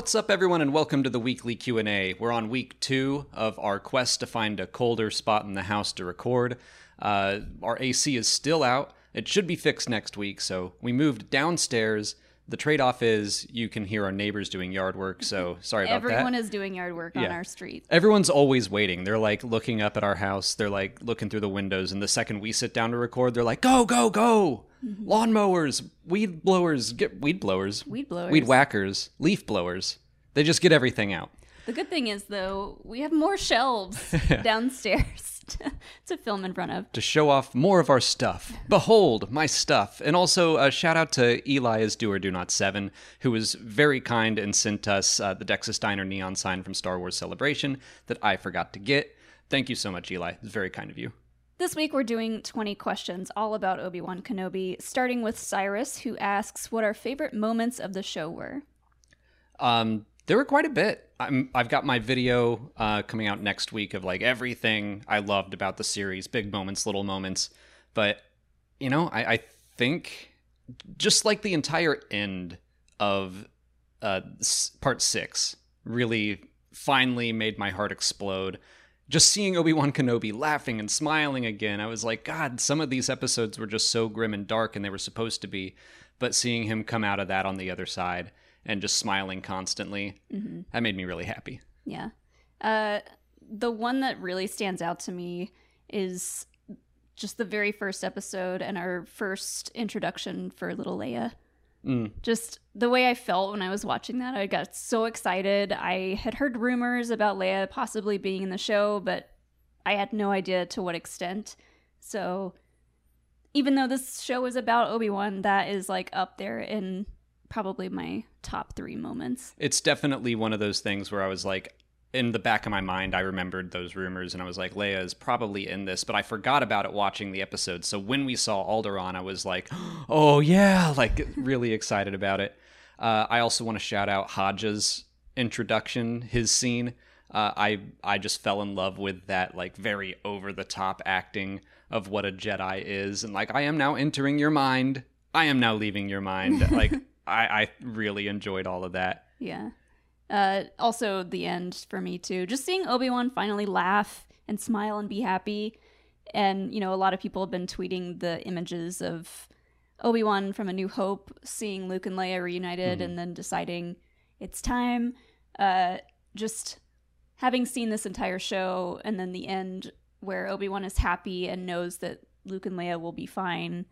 What's up, everyone, and welcome to the weekly Q&A. We're on week 2 of our quest to find a colder spot in the house to record. Our AC is still out. It should be fixed next week, so we moved downstairs. The trade-off is you can hear our neighbors doing yard work, so sorry about that. Everyone is doing yard work on our street. Everyone's always waiting. They're, like, looking up at our house. They're, like, looking through the windows, and the second we sit down to record, they're like, go, go, go! Mm-hmm. Lawnmowers, weed blowers, weed whackers, leaf blowers. They just get everything out. The good thing is, though, we have more shelves downstairs to film in front of. To show off more of our stuff. Behold, my stuff. And also a shout out to Eli is Do or Do Not 7, who was very kind and sent us the Dexys Diner neon sign from Star Wars Celebration that I forgot to get. Thank you so much, Eli. It's very kind of you. This week we're doing 20 questions all about Obi-Wan Kenobi, starting with Cyrus, who asks what our favorite moments of the show were. There were quite a bit. I've got my video coming out next week of like everything I loved about the series, big moments, little moments. But, you know, I think just like the entire end of part 6 really finally made my heart explode. Just seeing Obi-Wan Kenobi laughing and smiling again, I was like, God, some of these episodes were just so grim and dark, and they were supposed to be. But seeing him come out of that on the other side and just smiling constantly, that made me really happy. Yeah. The one that really stands out to me is just the very first episode and our first introduction for little Leia. Just the way I felt when I was watching that, I got so excited. I had heard rumors about Leia possibly being in the show, but I had no idea to what extent. So even though this show is about Obi-Wan, that is like up there in probably my top 3 moments. It's definitely one of those things where I was like, in the back of my mind, I remembered those rumors, and I was like, Leia is probably in this, but I forgot about it watching the episode. So when we saw Alderaan, I was like, oh yeah, like really excited about it. I also want to shout out Haja's introduction, his scene. I just fell in love with that, like, very over-the-top acting of what a Jedi is. And like, I am now entering your mind. I am now leaving your mind. Like, I really enjoyed all of that. Yeah. Also the end for me too, just seeing Obi-Wan finally laugh and smile and be happy. And, you know, a lot of people have been tweeting the images of Obi-Wan from A New Hope, seeing Luke and Leia reunited and then deciding it's time. Just having seen this entire show and then the end where Obi-Wan is happy and knows that Luke and Leia will be fine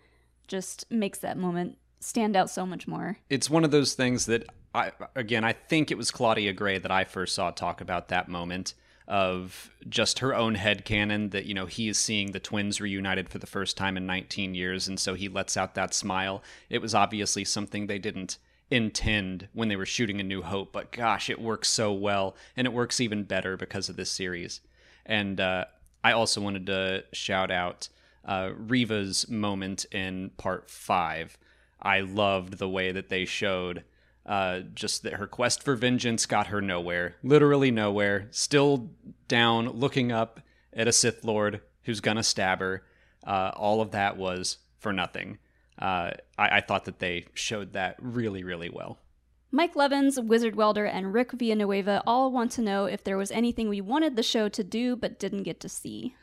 just makes that moment stand out so much more. It's one of those things that I think it was Claudia Gray that I first saw talk about that moment of just her own headcanon that, you know, he is seeing the twins reunited for the first time in 19 years, and so he lets out that smile. It was obviously something they didn't intend when they were shooting A New Hope, but gosh, it works so well, and it works even better because of this series. And I also wanted to shout out Reva's moment in part 5. I loved the way that they showed just that her quest for vengeance got her nowhere, literally nowhere, still down, looking up at a Sith Lord who's gonna stab her. All of that was for nothing. I thought that they showed that really, really well. Mike Levins, Wizard Welder, and Rick Villanueva all want to know if there was anything we wanted the show to do but didn't get to see.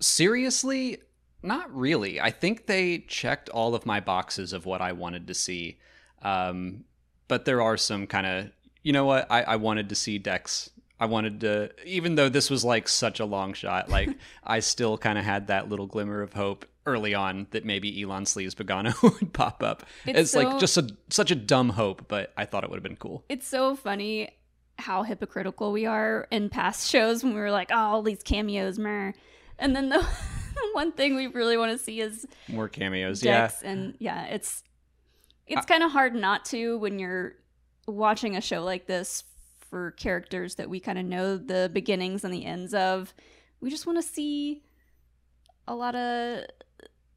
Seriously? Not really. I think they checked all of my boxes of what I wanted to see. But there are some kind of, you know what, I wanted to see Dex. I wanted to, even though this was like such a long shot, like I still kind of had that little glimmer of hope early on that maybe Elon Sleeves Pagano would pop up. Such a dumb hope, but I thought it would have been cool. It's so funny how hypocritical we are in past shows when we were like, oh, all these cameos, meh. And then the one thing we really want to see is more cameos. Dex, yeah. And yeah, it's kind of hard not to when you're watching a show like this for characters that we kind of know the beginnings and the ends of. We just want to see a lot of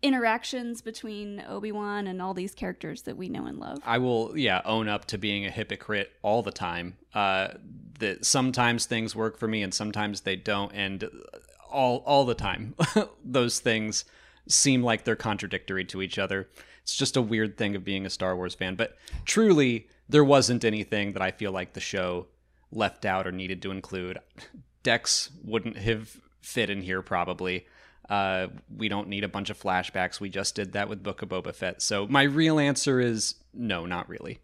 interactions between Obi-Wan and all these characters that we know and love. I will, own up to being a hypocrite all the time. That sometimes things work for me and sometimes they don't, and all the time those things seem like they're contradictory to each other. It's just a weird thing of being a Star Wars fan. But truly, there wasn't anything that I feel like the show left out or needed to include. Dex wouldn't have fit in here, probably. We don't need a bunch of flashbacks. We just did that with Book of Boba Fett. So my real answer is no, not really.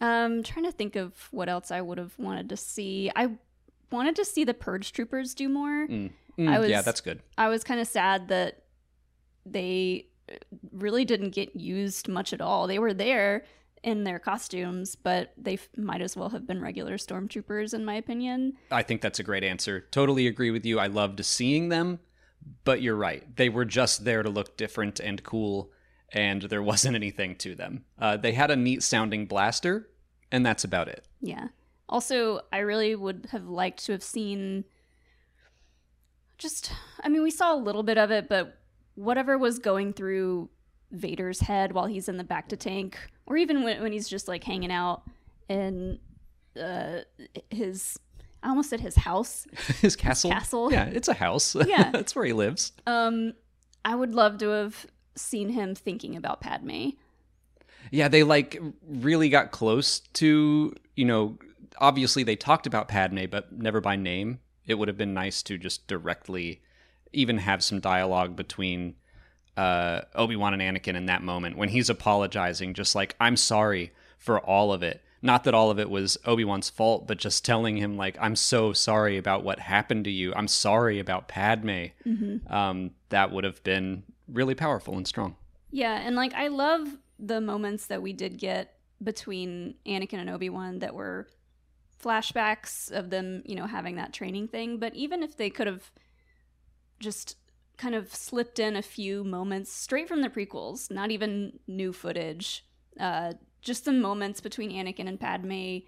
I'm trying to think of what else I would have wanted to see. I wanted to see the Purge Troopers do more. Yeah, that's good. I was kind of sad that they really didn't get used much at all. They were there in their costumes, but they might as well have been regular stormtroopers, in my opinion. I think that's a great answer. Totally agree with you. I loved seeing them, but you're right. They were just there to look different and cool, and there wasn't anything to them. They had a neat-sounding blaster, and that's about it. Yeah. Also, I really would have liked to have seen just, I mean, we saw a little bit of it, but whatever was going through Vader's head while he's in the Bacta tank, or even when he's just, like, hanging out in his, I almost said his house. His castle? His castle. Yeah, it's a house. Yeah. That's where he lives. I would love to have seen him thinking about Padme. Yeah, they, like, really got close to, you know, obviously they talked about Padme, but never by name. It would have been nice to just directly even have some dialogue between Obi-Wan and Anakin in that moment when he's apologizing, just like, I'm sorry for all of it. Not that all of it was Obi-Wan's fault, but just telling him, like, I'm so sorry about what happened to you. I'm sorry about Padme. Mm-hmm. That would have been really powerful and strong. Yeah, and, like, I love the moments that we did get between Anakin and Obi-Wan that were flashbacks of them, you know, having that training thing. But even if they could have just kind of slipped in a few moments straight from the prequels, not even new footage, just the moments between Anakin and Padme,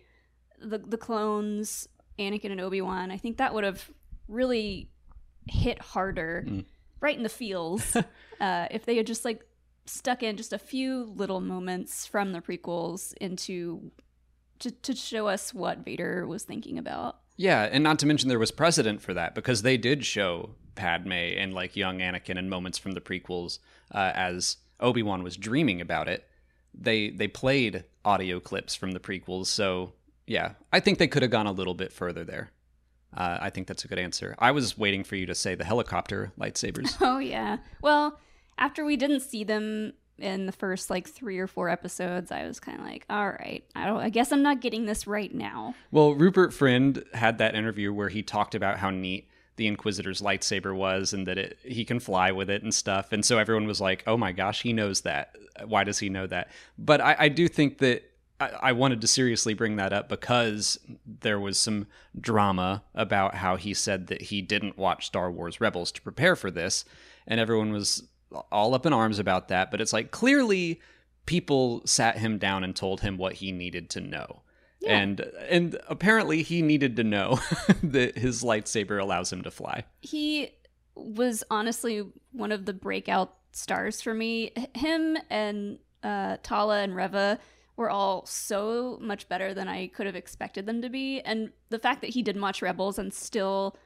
the clones, Anakin and Obi-Wan, I think that would have really hit harder right in the feels if they had just, like, stuck in just a few little moments from the prequels into to show us what Vader was thinking about. Yeah, and not to mention there was precedent for that, because they did show Padme and, like, young Anakin in moments from the prequels as Obi-Wan was dreaming about it. They played audio clips from the prequels, so yeah, I think they could have gone a little bit further there. I think that's a good answer. I was waiting for you to say the helicopter lightsabers. Oh, yeah. Well, after we didn't see them in the first, like, 3 or 4 episodes, I was kind of like, all right, I guess I'm not getting this right now. Well, Rupert Friend had that interview where he talked about how neat the Inquisitor's lightsaber was and that he can fly with it and stuff. And so everyone was like, oh my gosh, he knows that. Why does he know that? But I do think that I wanted to seriously bring that up because there was some drama about how he said that he didn't watch Star Wars Rebels to prepare for this. And everyone was all up in arms about that. But it's like, clearly people sat him down and told him what he needed to know. Yeah. And apparently he needed to know that his lightsaber allows him to fly. He was honestly one of the breakout stars for me. Him and Tala and Reva were all so much better than I could have expected them to be. And the fact that he didn't watch Rebels and still,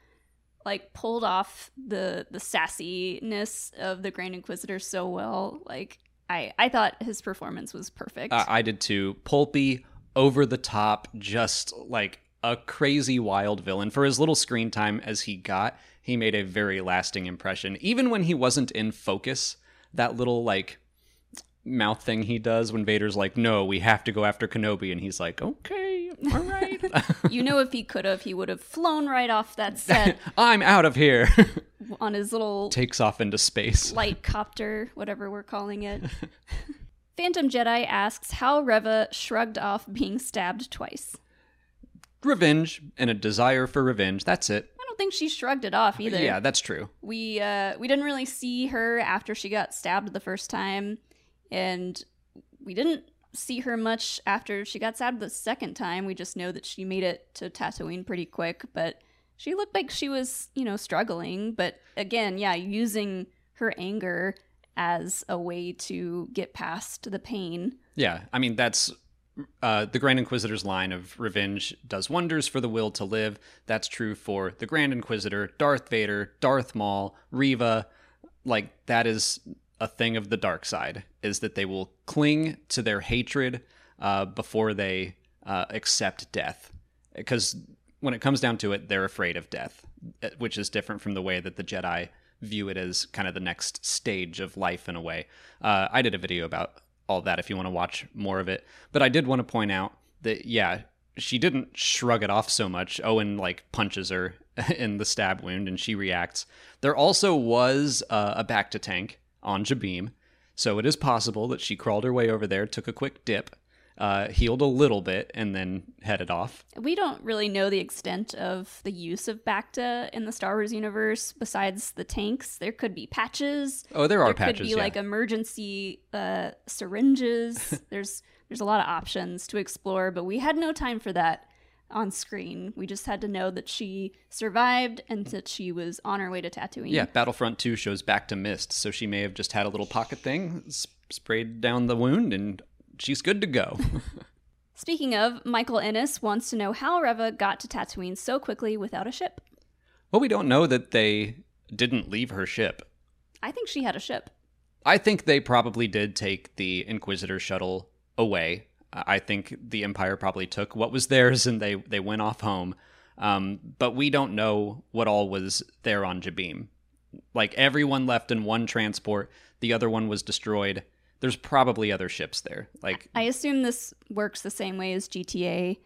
like, pulled off the sassiness of the Grand Inquisitor so well, like, I thought his performance was perfect. I did too. Pulpy, over the top, just like a crazy wild villain. For as little screen time as he got, he made a very lasting impression. Even when he wasn't in focus, that little, like, mouth thing he does when Vader's like, no, we have to go after Kenobi, and he's like, okay, all right. You know, if he could have, he would have flown right off that set. I'm out of here. On his little... takes off into space. Light copter, whatever we're calling it. Phantom Jedi asks how Reva shrugged off being stabbed twice. Revenge and a desire for revenge. That's it. I don't think she shrugged it off either. Yeah, that's true. We didn't really see her after she got stabbed the first time. And we didn't see her much after she got stabbed the second time. We just know that she made it to Tatooine pretty quick. But she looked like she was, you know, struggling. But again, yeah, using her anger as a way to get past the pain. Yeah, I mean, that's the Grand Inquisitor's line of revenge does wonders for the will to live. That's true for the Grand Inquisitor, Darth Vader, Darth Maul, Reva. Like, that is a thing of the dark side, is that they will cling to their hatred before they accept death. Because when it comes down to it, they're afraid of death, which is different from the way that the Jedi view it as kind of the next stage of life in a way. I did a video about all that if you want to watch more of it. But I did want to point out that, yeah, she didn't shrug it off so much. Owen, like, punches her in the stab wound, and she reacts. There also was a Bacta tank on Jabim, so it is possible that she crawled her way over there, took a quick dip, healed a little bit, and then headed off. We don't really know the extent of the use of Bacta in the Star Wars universe besides the tanks. There could be patches. Oh, there are patches, yeah. There could be, yeah, like, emergency syringes. There's a lot of options to explore, but we had no time for that on screen. We just had to know that she survived and that she was on her way to Tatooine. Yeah, Battlefront 2 shows Bacta mist, so she may have just had a little pocket thing, sprayed down the wound, and she's good to go. Speaking of, Michael Ennis wants to know how Reva got to Tatooine so quickly without a ship. Well, we don't know that they didn't leave her ship. I think she had a ship. I think they probably did take the Inquisitor shuttle away. I think the Empire probably took what was theirs and they went off home. But we don't know what all was there on Jabim. Like, everyone left in one transport. The other one was destroyed. There's probably other ships there. Like, I assume this works the same way as GTA,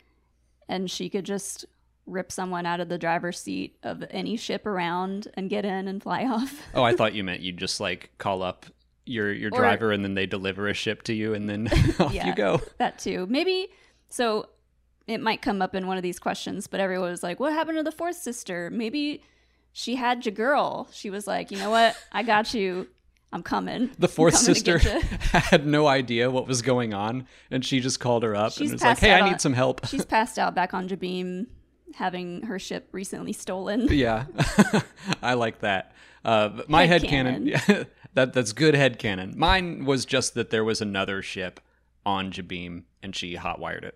and she could just rip someone out of the driver's seat of any ship around and get in and fly off. Oh, I thought you meant you'd just, like, call up your driver, and then they deliver a ship to you, and then off you go. That too. Maybe, so it might come up in one of these questions, but everyone was like, what happened to the fourth sister? Maybe she had your girl. She was like, you know what? I got you. I'm coming. The fourth sister had no idea what was going on, and she just called her up and was like, hey, I need some help. She's passed out back on Jabim, having her ship recently stolen. Yeah. I like that. My headcanon. That's good headcanon. Mine was just that there was another ship on Jabim, and she hotwired it.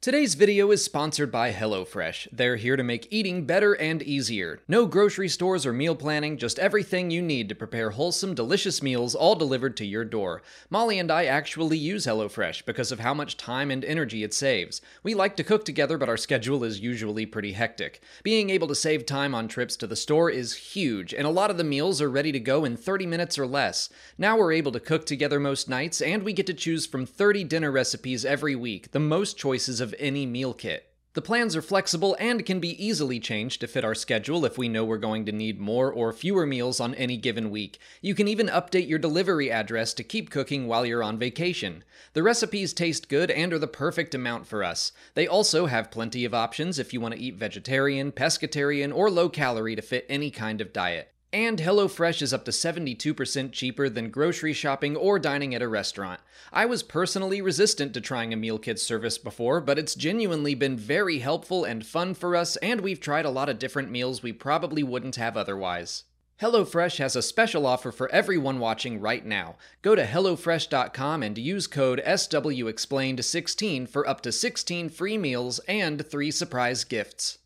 Today's video is sponsored by HelloFresh. They're here to make eating better and easier. No grocery stores or meal planning, just everything you need to prepare wholesome, delicious meals all delivered to your door. Molly and I actually use HelloFresh because of how much time and energy it saves. We like to cook together, but our schedule is usually pretty hectic. Being able to save time on trips to the store is huge, and a lot of the meals are ready to go in 30 minutes or less. Now we're able to cook together most nights, and we get to choose from 30 dinner recipes every week, the most choices of any meal kit. The plans are flexible and can be easily changed to fit our schedule if we know we're going to need more or fewer meals on any given week. You can even update your delivery address to keep cooking while you're on vacation. The recipes taste good and are the perfect amount for us. They also have plenty of options if you want to eat vegetarian, pescatarian, or low calorie to fit any kind of diet. And HelloFresh is up to 72% cheaper than grocery shopping or dining at a restaurant. I was personally resistant to trying a meal kit service before, but it's genuinely been very helpful and fun for us, and we've tried a lot of different meals we probably wouldn't have otherwise. HelloFresh has a special offer for everyone watching right now. Go to HelloFresh.com and use code SWExplained16 for up to 16 free meals and 3 surprise gifts.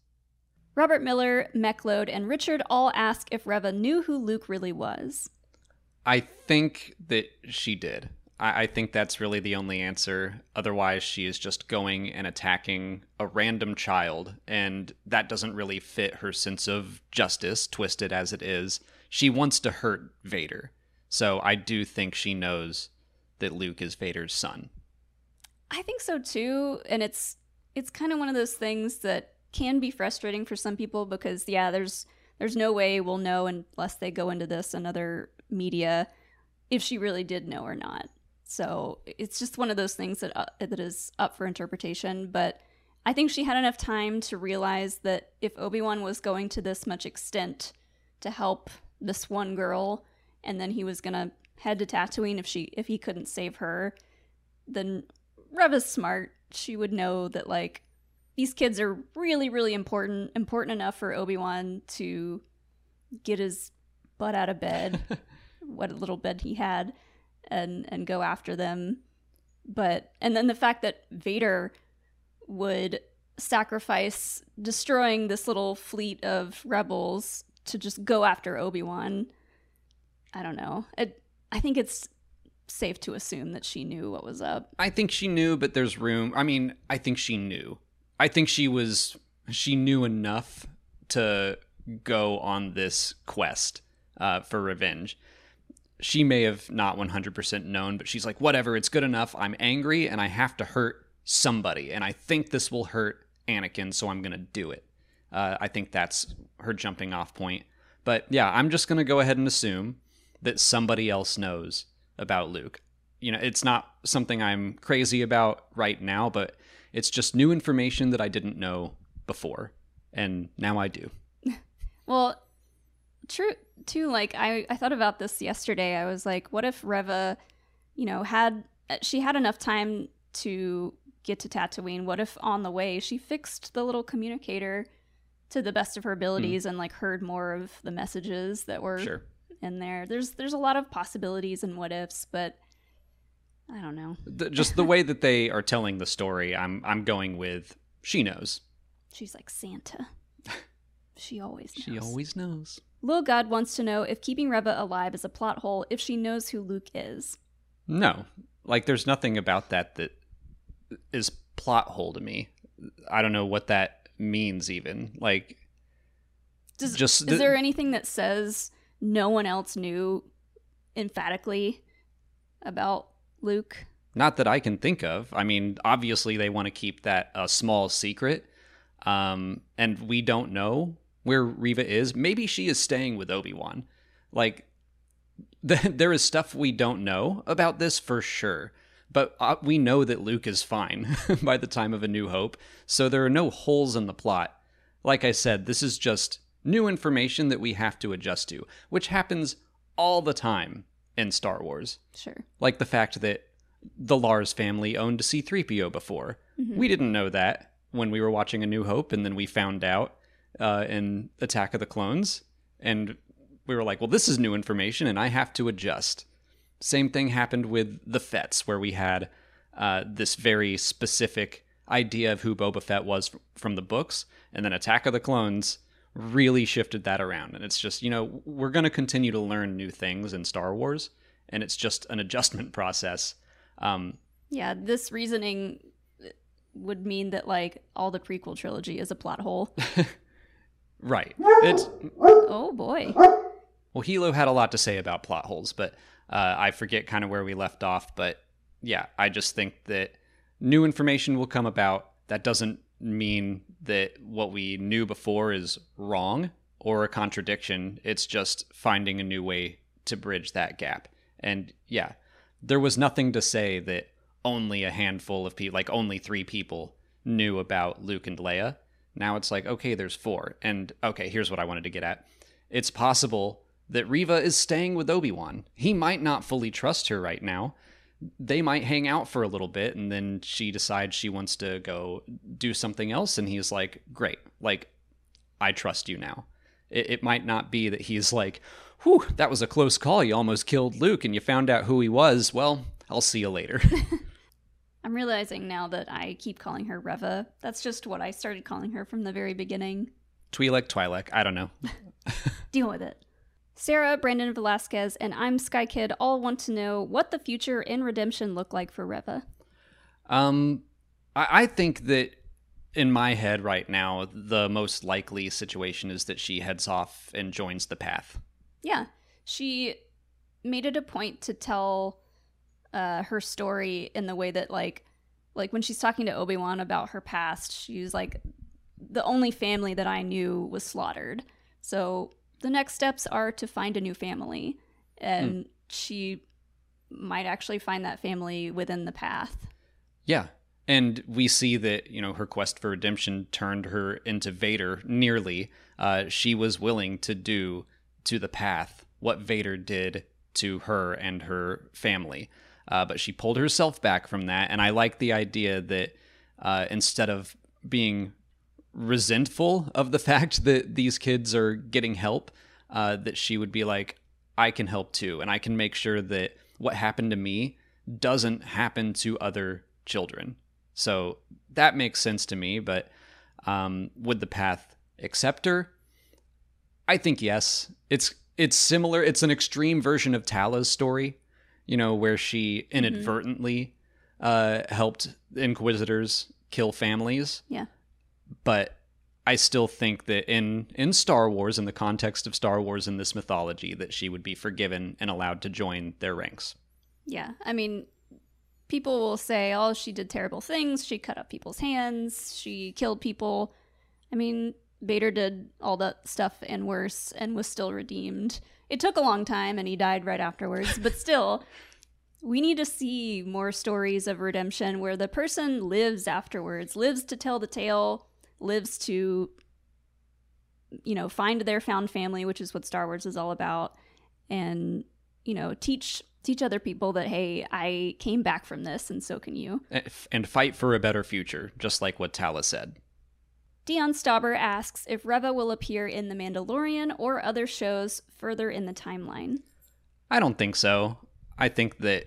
Robert Miller, Mechload, and Richard all ask if Reva knew who Luke really was. I think that she did. I think that's really the only answer. Otherwise, she is just going and attacking a random child, and that doesn't really fit her sense of justice, twisted as it is. She wants to hurt Vader. So I do think she knows that Luke is Vader's son. I think so, too. And it's kind of one of those things that can be frustrating for some people because, yeah, there's no way we'll know unless they go into this and other media if she really did know or not. So it's just one of those things that is up for interpretation. But I think she had enough time to realize that if Obi-Wan was going to this much extent to help this one girl, and then he was going to head to Tatooine if he couldn't save her, then Reva's smart. She would know that, like, these kids are really, really important enough for Obi-Wan to get his butt out of bed, what little bed he had, and go after them. And then the fact that Vader would sacrifice destroying this little fleet of rebels to just go after Obi-Wan, I don't know. It, I think it's safe to assume that she knew what was up. I think she knew, but there's room. I mean, I think she knew. I think she knew enough to go on this quest for revenge. She may have not 100% known, but she's like, whatever, it's good enough. I'm angry and I have to hurt somebody. And I think this will hurt Anakin, so I'm going to do it. I think that's her jumping off point. But yeah, I'm just going to go ahead and assume that somebody else knows about Luke. You know, it's not something I'm crazy about right now, but it's just new information that I didn't know before. And now I do. Well, true too. Like I thought about this yesterday. I was like, what if Reva, you know, had enough time to get to Tatooine? What if on the way she fixed the little communicator to the best of her abilities and like heard more of the messages that were in there? There's a lot of possibilities and what ifs, but I don't know. Just the way that they are telling the story, I'm going with she knows. She's like Santa. She always knows. She always knows. Lil God wants to know if keeping Reva alive is a plot hole, if she knows who Luke is. No. Like, there's nothing about that is plot hole to me. I don't know what that means even. Like, is there anything that says no one else knew emphatically about Luke? Not that I can think of. I mean, obviously they want to keep that a small secret. And we don't know where Reva is. Maybe she is staying with Obi-Wan. Like, there is stuff we don't know about this for sure. But we know that Luke is fine by the time of A New Hope. So there are no holes in the plot. Like I said, this is just new information that we have to adjust to, which happens all the time in Star Wars. Sure. Like the fact that the Lars family owned a C-3PO before. Mm-hmm. We didn't know that when we were watching A New Hope, and then we found out in Attack of the Clones, and we were like, well, this is new information, and I have to adjust. Same thing happened with the Fetts, where we had this very specific idea of who Boba Fett was from the books, and then Attack of the Clones really shifted that around. And it's just, you know, we're going to continue to learn new things in Star Wars, and it's just an adjustment process. Yeah, this reasoning would mean that, like, all the prequel trilogy is a plot hole. Right. Oh, boy. Well, Hilo had a lot to say about plot holes, but I forget kind of where we left off. But, yeah, I just think that new information will come about. That doesn't mean that what we knew before is wrong or a contradiction. It's just finding a new way to bridge that gap. And, yeah, there was nothing to say that only a handful of people, like only 3 people knew about Luke and Leia. Now it's like, okay, there's 4. And okay, here's what I wanted to get at. It's possible that Reva is staying with Obi-Wan. He might not fully trust her right now. They might hang out for a little bit, and then she decides she wants to go do something else. And he's like, great. Like, I trust you now. It might not be that he's like, whew, that was a close call. You almost killed Luke and you found out who he was. Well, I'll see you later. I'm realizing now that I keep calling her Reva. That's just what I started calling her from the very beginning. Twi'lek, I don't know. Deal with it. Sarah, Brandon Velasquez, and I'm Sky Kid all want to know what the future in Redemption look like for Reva. I think that in my head right now, the most likely situation is that she heads off and joins the Path. Yeah. She made it a point to tell her story in the way that like when she's talking to Obi-Wan about her past, she's like, the only family that I knew was slaughtered. So the next steps are to find a new family. And she might actually find that family within the Path. Yeah. And we see that, you know, her quest for redemption turned her into Vader nearly. She was willing to do to the Path what Vader did to her and her family. But she pulled herself back from that, and I like the idea that instead of being resentful of the fact that these kids are getting help, that she would be like, I can help too, and I can make sure that what happened to me doesn't happen to other children. So that makes sense to me, but would the Path accept her? I think yes. It's similar. It's an extreme version of Tala's story, you know, where she inadvertently helped Inquisitors kill families. Yeah. But I still think that in Star Wars, in the context of Star Wars in this mythology, that she would be forgiven and allowed to join their ranks. Yeah. I mean, people will say, oh, she did terrible things. She cut up people's hands. She killed people. I mean, Vader did all that stuff and worse and was still redeemed. It took a long time and he died right afterwards. But still, we need to see more stories of redemption where the person lives afterwards, lives to tell the tale, lives to, you know, find their found family, which is what Star Wars is all about. And, you know, teach other people that, hey, I came back from this and so can you. And fight for a better future, just like what Tala said. Dion Stauber asks if Reva will appear in The Mandalorian or other shows further in the timeline. I don't think so. I think that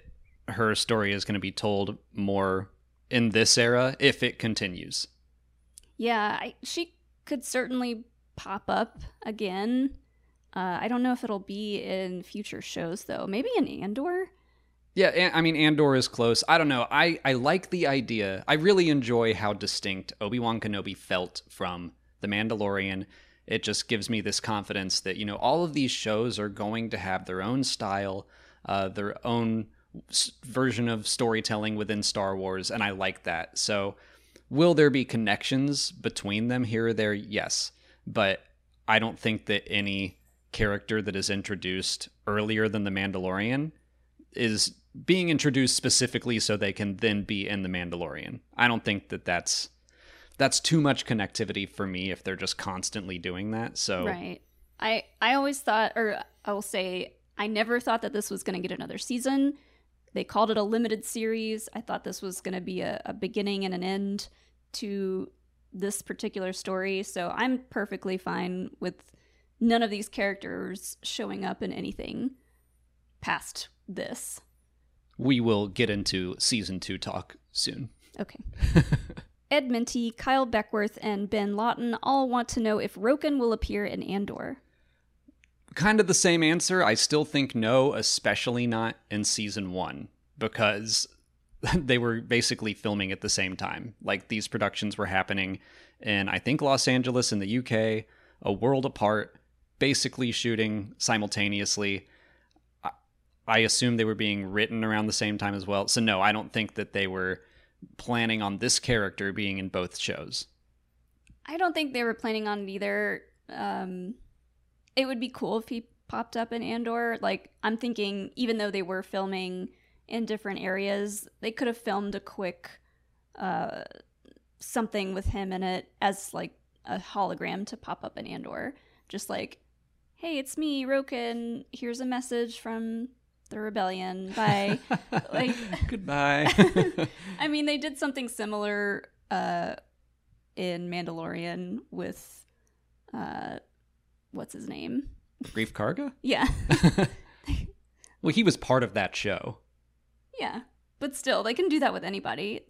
her story is going to be told more in this era if it continues. Yeah, she could certainly pop up again. I don't know if it'll be in future shows, though. Maybe in Andor? Yeah, I mean, Andor is close. I don't know. I like the idea. I really enjoy how distinct Obi-Wan Kenobi felt from The Mandalorian. It just gives me this confidence that, you know, all of these shows are going to have their own style, their own version of storytelling within Star Wars, and I like that. So will there be connections between them here or there? Yes, but I don't think that any character that is introduced earlier than The Mandalorian is being introduced specifically so they can then be in The Mandalorian. I don't think that that's too much connectivity for me if they're just constantly doing that. So right. I always thought, or I will say, I never thought that this was going to get another season. They called it a limited series. I thought this was going to be a beginning and an end to this particular story. So I'm perfectly fine with none of these characters showing up in anything past this. We will get into season 2 talk soon. Okay. Ed Minty, Kyle Beckworth, and Ben Lawton all want to know if Roken will appear in Andor. Kind of the same answer. I still think no, especially not in season 1, because they were basically filming at the same time. Like, these productions were happening in, I think, Los Angeles in the UK, a world apart, basically shooting simultaneously. I assume they were being written around the same time as well. So no, I don't think that they were planning on this character being in both shows. I don't think they were planning on it either. It would be cool if he popped up in Andor. Like, I'm thinking, even though they were filming in different areas, they could have filmed a quick something with him in it as like a hologram to pop up in Andor. Just like, hey, it's me, Roken. Here's a message from the rebellion. Bye. Like, goodbye. I mean, they did something similar in Mandalorian with what's his name? Grief Karga? Yeah. Well, he was part of that show. Yeah, but still, they can do that with anybody.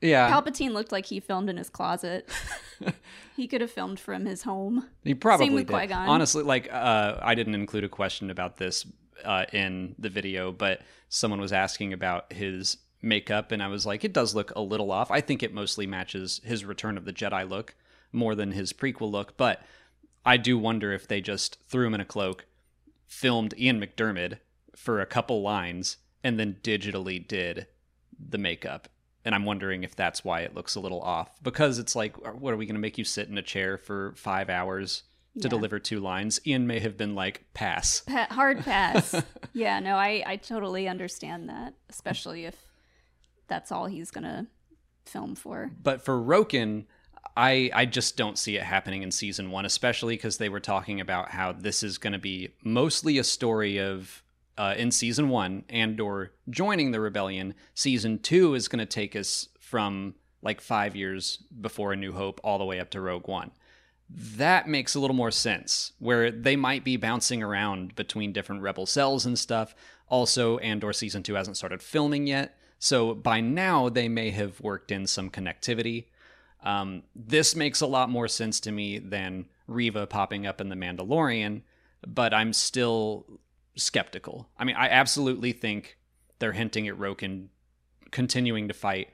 Yeah. Palpatine looked like he filmed in his closet. He could have filmed from his home. He probably did. Qui-Gon. Honestly, like, I didn't include a question about this in the video, but someone was asking about his makeup, and I was like, it does look a little off. I think it mostly matches his Return of the Jedi look more than his prequel look, but I do wonder if they just threw him in a cloak, filmed Ian McDiarmid for a couple lines, and then digitally did the makeup. And I'm wondering if that's why it looks a little off. Because it's like, what, are we going to make you sit in a chair for 5 hours to deliver 2 lines? Ian may have been like, pass. Hard pass. Yeah, no, I totally understand that. Especially if that's all he's going to film for. But for Roken, I just don't see it happening in season 1. Especially because they were talking about how this is going to be mostly a story of, in season 1, Andor joining the rebellion. Season 2 is going to take us from like 5 years before A New Hope all the way up to Rogue One. That makes a little more sense, where they might be bouncing around between different rebel cells and stuff. Also, Andor season 2 hasn't started filming yet, so by now they may have worked in some connectivity. This makes a lot more sense to me than Reva popping up in The Mandalorian, but I'm still skeptical. I mean, I absolutely think they're hinting at Roken continuing to fight,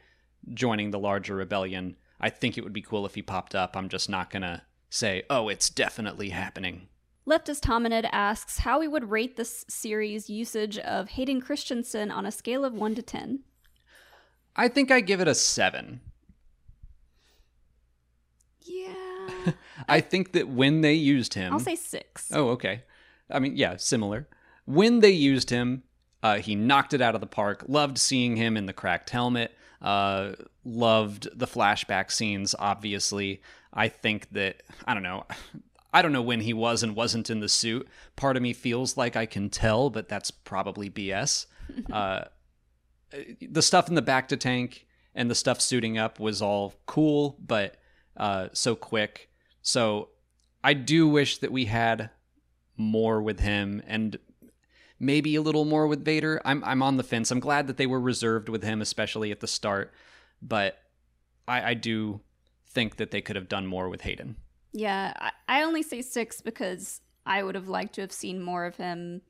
joining the larger rebellion. I think it would be cool if he popped up. I'm just not going to say, oh, it's definitely happening. Leftist Hominid asks how we would rate this series' usage of Hayden Christensen on a scale of 1 to 10. I think I give it a 7. Yeah. I think that when they used him... I'll say 6. Oh, okay. I mean, yeah, similar. When they used him, he knocked it out of the park. Loved seeing him in the cracked helmet. Loved the flashback scenes, obviously. I think that... I don't know... I don't know when he was and wasn't in the suit. Part of me feels like I can tell, but that's probably BS. The stuff in the Bacta tank and the stuff suiting up was all cool, but so quick. So I do wish that we had more with him and maybe a little more with Vader. I'm on the fence. I'm glad that they were reserved with him, especially at the start. But I do think that they could have done more with Hayden. Yeah, I only say 6 because I would have liked to have seen more of him,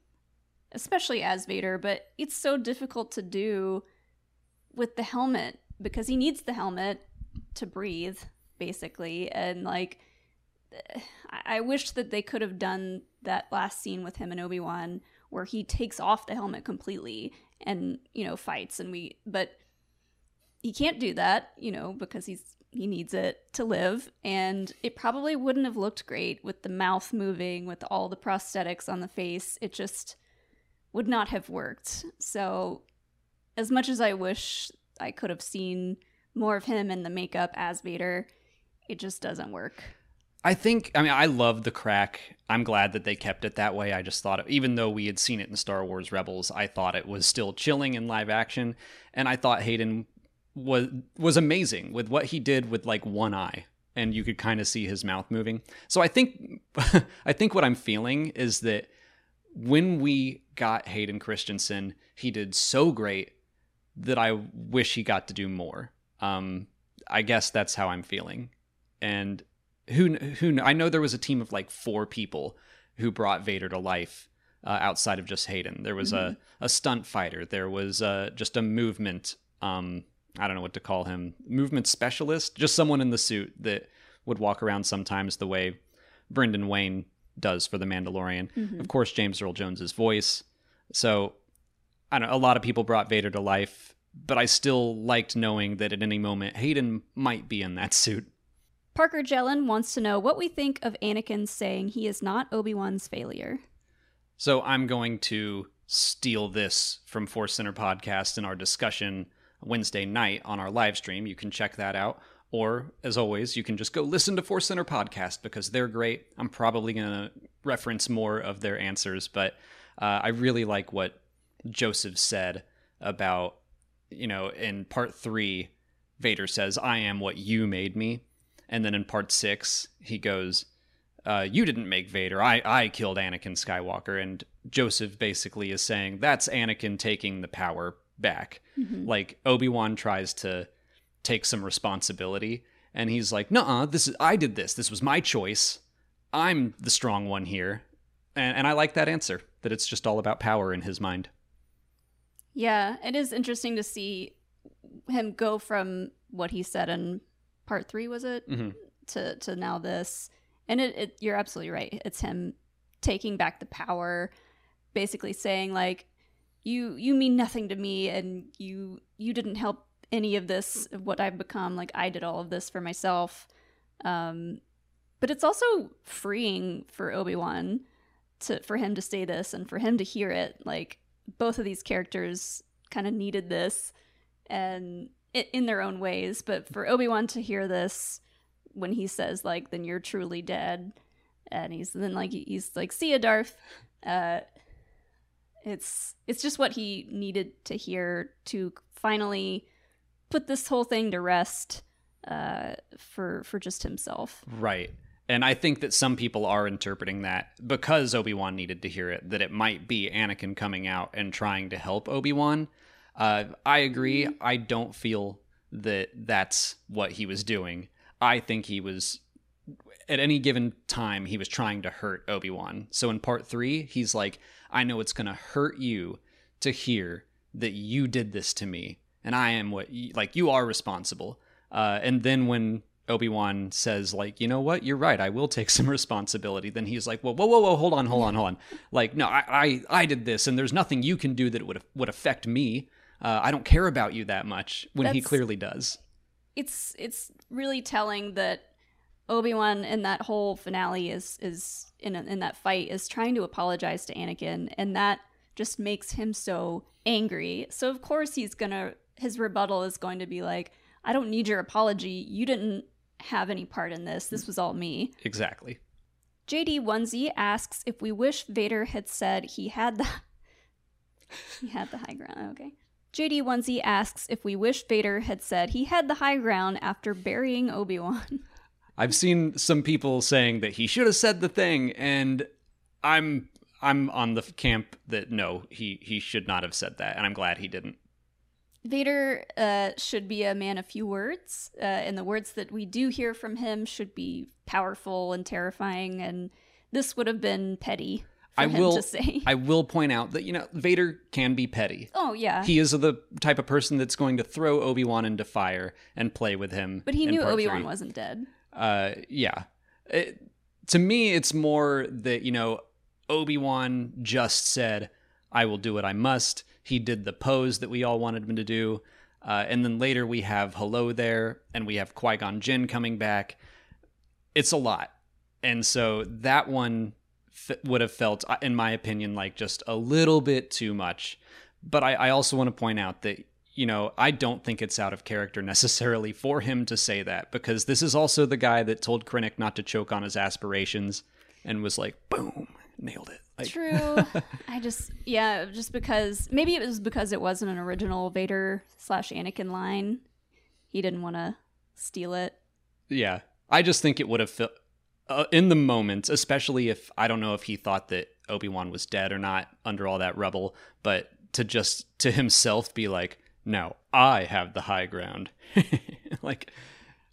especially as Vader, but it's so difficult to do with the helmet because he needs the helmet to breathe, basically. And, like, I wish that they could have done that last scene with him and Obi-Wan where he takes off the helmet completely and, you know, fights. But he can't do that, you know, because he needs it to live, and it probably wouldn't have looked great with the mouth moving, with all the prosthetics on the face. It just would not have worked. So as much as I wish I could have seen more of him in the makeup as Vader, it just doesn't work. I love the crack. I'm glad that they kept it that way. I just thought, even though we had seen it in Star Wars Rebels, I thought it was still chilling in live action, and I thought Hayden was amazing with what he did with, like, one eye, and you could kind of see his mouth moving. So I think what I'm feeling is that when we got Hayden Christensen, he did so great that I wish he got to do more. I guess that's how I'm feeling. And who I know there was a team of like 4 people who brought Vader to life. Outside of just Hayden, there was a stunt fighter. There was just a movement. I don't know what to call him, movement specialist, just someone in the suit that would walk around sometimes the way Brendan Wayne does for The Mandalorian. Mm-hmm. Of course, James Earl Jones's voice. So I don't know, a lot of people brought Vader to life, but I still liked knowing that at any moment Hayden might be in that suit. Parker Jellin wants to know what we think of Anakin saying he is not Obi-Wan's failure. So I'm going to steal this from Force Center Podcast in our discussion Wednesday night on our live stream. You can check that out. Or, as always, you can just go listen to Force Center Podcast because they're great. I'm probably going to reference more of their answers, but I really like what Joseph said about, you know, in part 3, Vader says, I am what you made me. And then in part 6, he goes, you didn't make Vader. I killed Anakin Skywalker. And Joseph basically is saying, that's Anakin taking the power back. Mm-hmm. Like, Obi-Wan tries to take some responsibility and he's like, nuh-uh, I did this. This was my choice. I'm the strong one here. And I like that answer, that it's just all about power in his mind. Yeah, it is interesting to see him go from what he said in part 3, was it? Mm-hmm. To now this. And it you're absolutely right. It's him taking back the power, basically saying, like, You mean nothing to me, and you didn't help any of this, what I've become. Like, I did all of this for myself. But it's also freeing for Obi-Wan for him to say this and for him to hear it. Like, both of these characters kind of needed this and in their own ways. But for Obi-Wan to hear this when he says, like, then you're truly dead. And he's like, see ya, Darth. It's just what he needed to hear to finally put this whole thing to rest for just himself. Right. And I think that some people are interpreting that because Obi-Wan needed to hear it, that it might be Anakin coming out and trying to help Obi-Wan. I agree. Mm-hmm. I don't feel that that's what he was doing. I think he was, at any given time, he was trying to hurt Obi-Wan. So in part 3, he's like, I know it's going to hurt you to hear that you did this to me, and I am what, like, you are responsible. And then when Obi-Wan says, like, you know what, you're right, I will take some responsibility, then he's like, whoa, whoa, whoa, whoa, hold on. Like, no, I did this, and there's nothing you can do that would affect me. I don't care about you that much, when he clearly does. It's really telling that Obi-Wan in that whole finale is in that fight is trying to apologize to Anakin, and that just makes him so angry. So of course his rebuttal is going to be like, I don't need your apology. You didn't have any part in this. This was all me. Exactly. JD Onesie asks if we wish Vader had said he had the high ground. Okay. JD Onesie asks if we wish Vader had said he had the high ground after burying Obi-Wan. I've seen some people saying that he should have said the thing, and I'm on the camp that no, he should not have said that, and I'm glad he didn't. Vader should be a man of few words, and the words that we do hear from him should be powerful and terrifying, and this would have been petty for him to say. I will point out that, you know, Vader can be petty. Oh, yeah. He is the type of person that's going to throw Obi-Wan into fire and play with him. But he knew Obi-Wan wasn't dead. Yeah. To me, it's more that, you know, Obi-Wan just said, I will do what I must. He did the pose that we all wanted him to do. And then later we have Hello There, and we have Qui-Gon Jinn coming back. It's a lot. And so that one would have felt, in my opinion, like just a little bit too much. But I also want to point out that, you know, I don't think it's out of character necessarily for him to say that, because this is also the guy that told Krennic not to choke on his aspirations and was like, boom, nailed it. True. Just because maybe it was because it wasn't an original Vader / Anakin line. He didn't want to steal it. Yeah. I just think it would have felt in the moment, especially if, I don't know if he thought that Obi-Wan was dead or not under all that rubble, but to himself be like, no, I have the high ground. Like,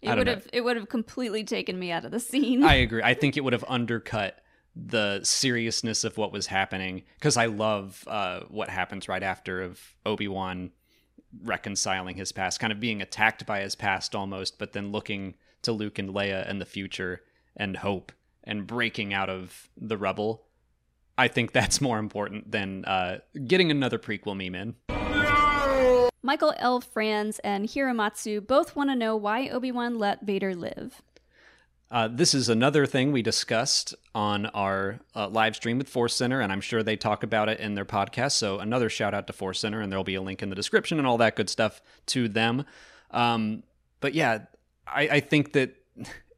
it would have completely taken me out of the scene. I agree. I think it would have undercut the seriousness of what was happening, because I love what happens right after of Obi-Wan reconciling his past, kind of being attacked by his past almost, but then looking to Luke and Leia and the future and hope and breaking out of the rubble. I think that's more important than getting another prequel meme in. No! Michael L. Franz and Hiramatsu both want to know why Obi-Wan let Vader live. This is another thing we discussed on our live stream with Force Center, and I'm sure they talk about it in their podcast. So another shout out to Force Center, and there'll be a link in the description and all that good stuff to them. But yeah, I think that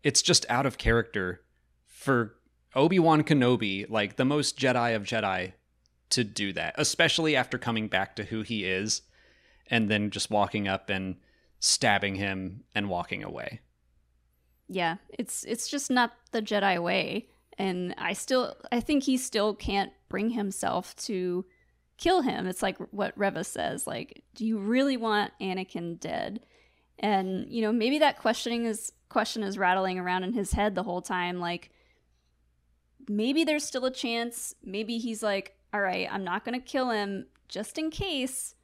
it's just out of character for Obi-Wan Kenobi, like the most Jedi of Jedi, to do that, especially after coming back to who he is and then just walking up and stabbing him and walking away. Yeah, it's just not the Jedi way, and I think he still can't bring himself to kill him. It's like what Reva says, like, do you really want Anakin dead? And, you know, maybe that question is rattling around in his head the whole time, like, maybe there's still a chance. Maybe he's like, all right, I'm not going to kill him just in case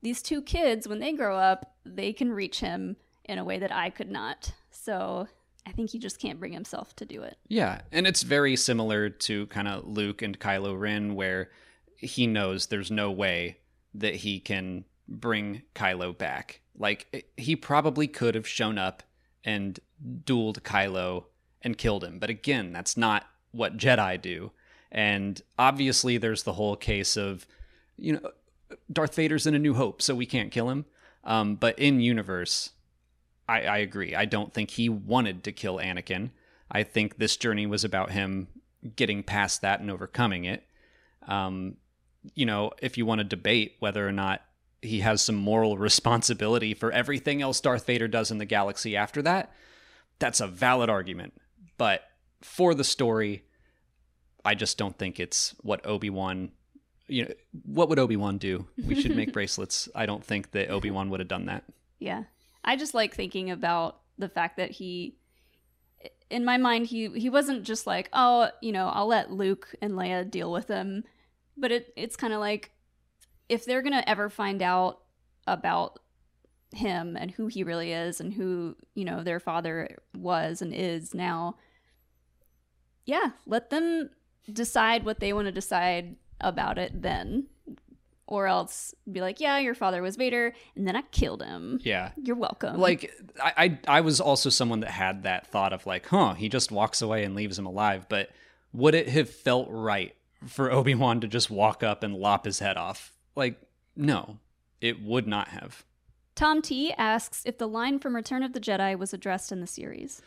these two kids, when they grow up, they can reach him in a way that I could not. So I think he just can't bring himself to do it. Yeah, and it's very similar to kind of Luke and Kylo Ren, where he knows there's no way that he can bring Kylo back. Like, he probably could have shown up and dueled Kylo and killed him. But again, that's not what Jedi do. And obviously there's the whole case of, you know, Darth Vader's in A New Hope, so we can't kill him. But in universe, I agree. I don't think he wanted to kill Anakin. I think this journey was about him getting past that and overcoming it. You know, if you want to debate whether or not he has some moral responsibility for everything else Darth Vader does in the galaxy after that, that's a valid argument. But for the story, I just don't think it's what Obi-Wan, you know, what would Obi-Wan do? We should make bracelets. I don't think that Obi-Wan would have done that. Yeah. I just like thinking about the fact that he, in my mind, he wasn't just like, oh, you know, I'll let Luke and Leia deal with him. But it's kind of like, if they're going to ever find out about him and who he really is and who, you know, their father was and is now, yeah, let them decide what they want to decide about it then. Or else be like, yeah, your father was Vader, and then I killed him. Yeah. You're welcome. Like, I was also someone that had that thought of like, huh, he just walks away and leaves him alive. But would it have felt right for Obi-Wan to just walk up and lop his head off? Like, no, it would not have. Tom T asks if the line from Return of the Jedi was addressed in the series.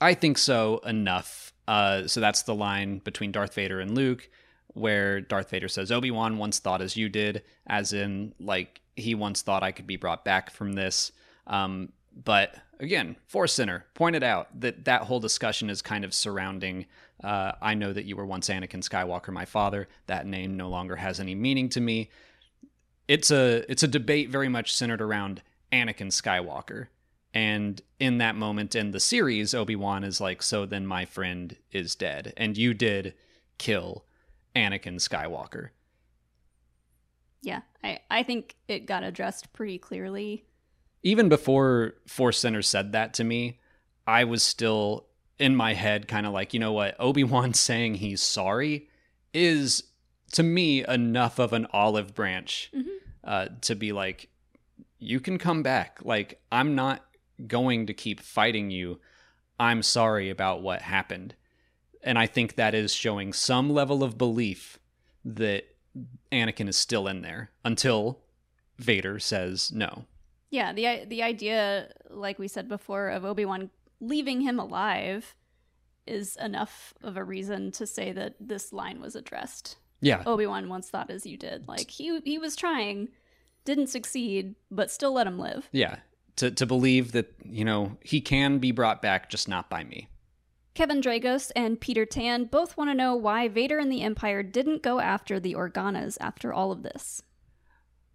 I think so, enough. So that's the line between Darth Vader and Luke, where Darth Vader says, Obi-Wan once thought as you did, as in, like, he once thought I could be brought back from this. But again, Force Center pointed out that whole discussion is kind of surrounding, I know that you were once Anakin Skywalker, my father. That name no longer has any meaning to me. It's a debate very much centered around Anakin Skywalker. And in that moment in the series, Obi-Wan is like, so then my friend is dead, and you did kill Anakin Skywalker. Yeah, I think it got addressed pretty clearly. Even before Force Center said that to me, I was still in my head kind of like, you know what, Obi-Wan saying he's sorry is, to me, enough of an olive branch to be like, you can come back. Like, I'm not going to keep fighting you. I'm sorry about what happened. And I think that is showing some level of belief that Anakin is still in there until Vader says no. Yeah, the idea, like we said before, of Obi-Wan leaving him alive is enough of a reason to say that this line was addressed. Yeah. Obi-Wan once thought as you did. Like, he was trying, didn't succeed, but still let him live. Yeah, to believe that, you know, he can be brought back, just not by me. Kevin Dragos and Peter Tan both want to know why Vader and the Empire didn't go after the Organas after all of this.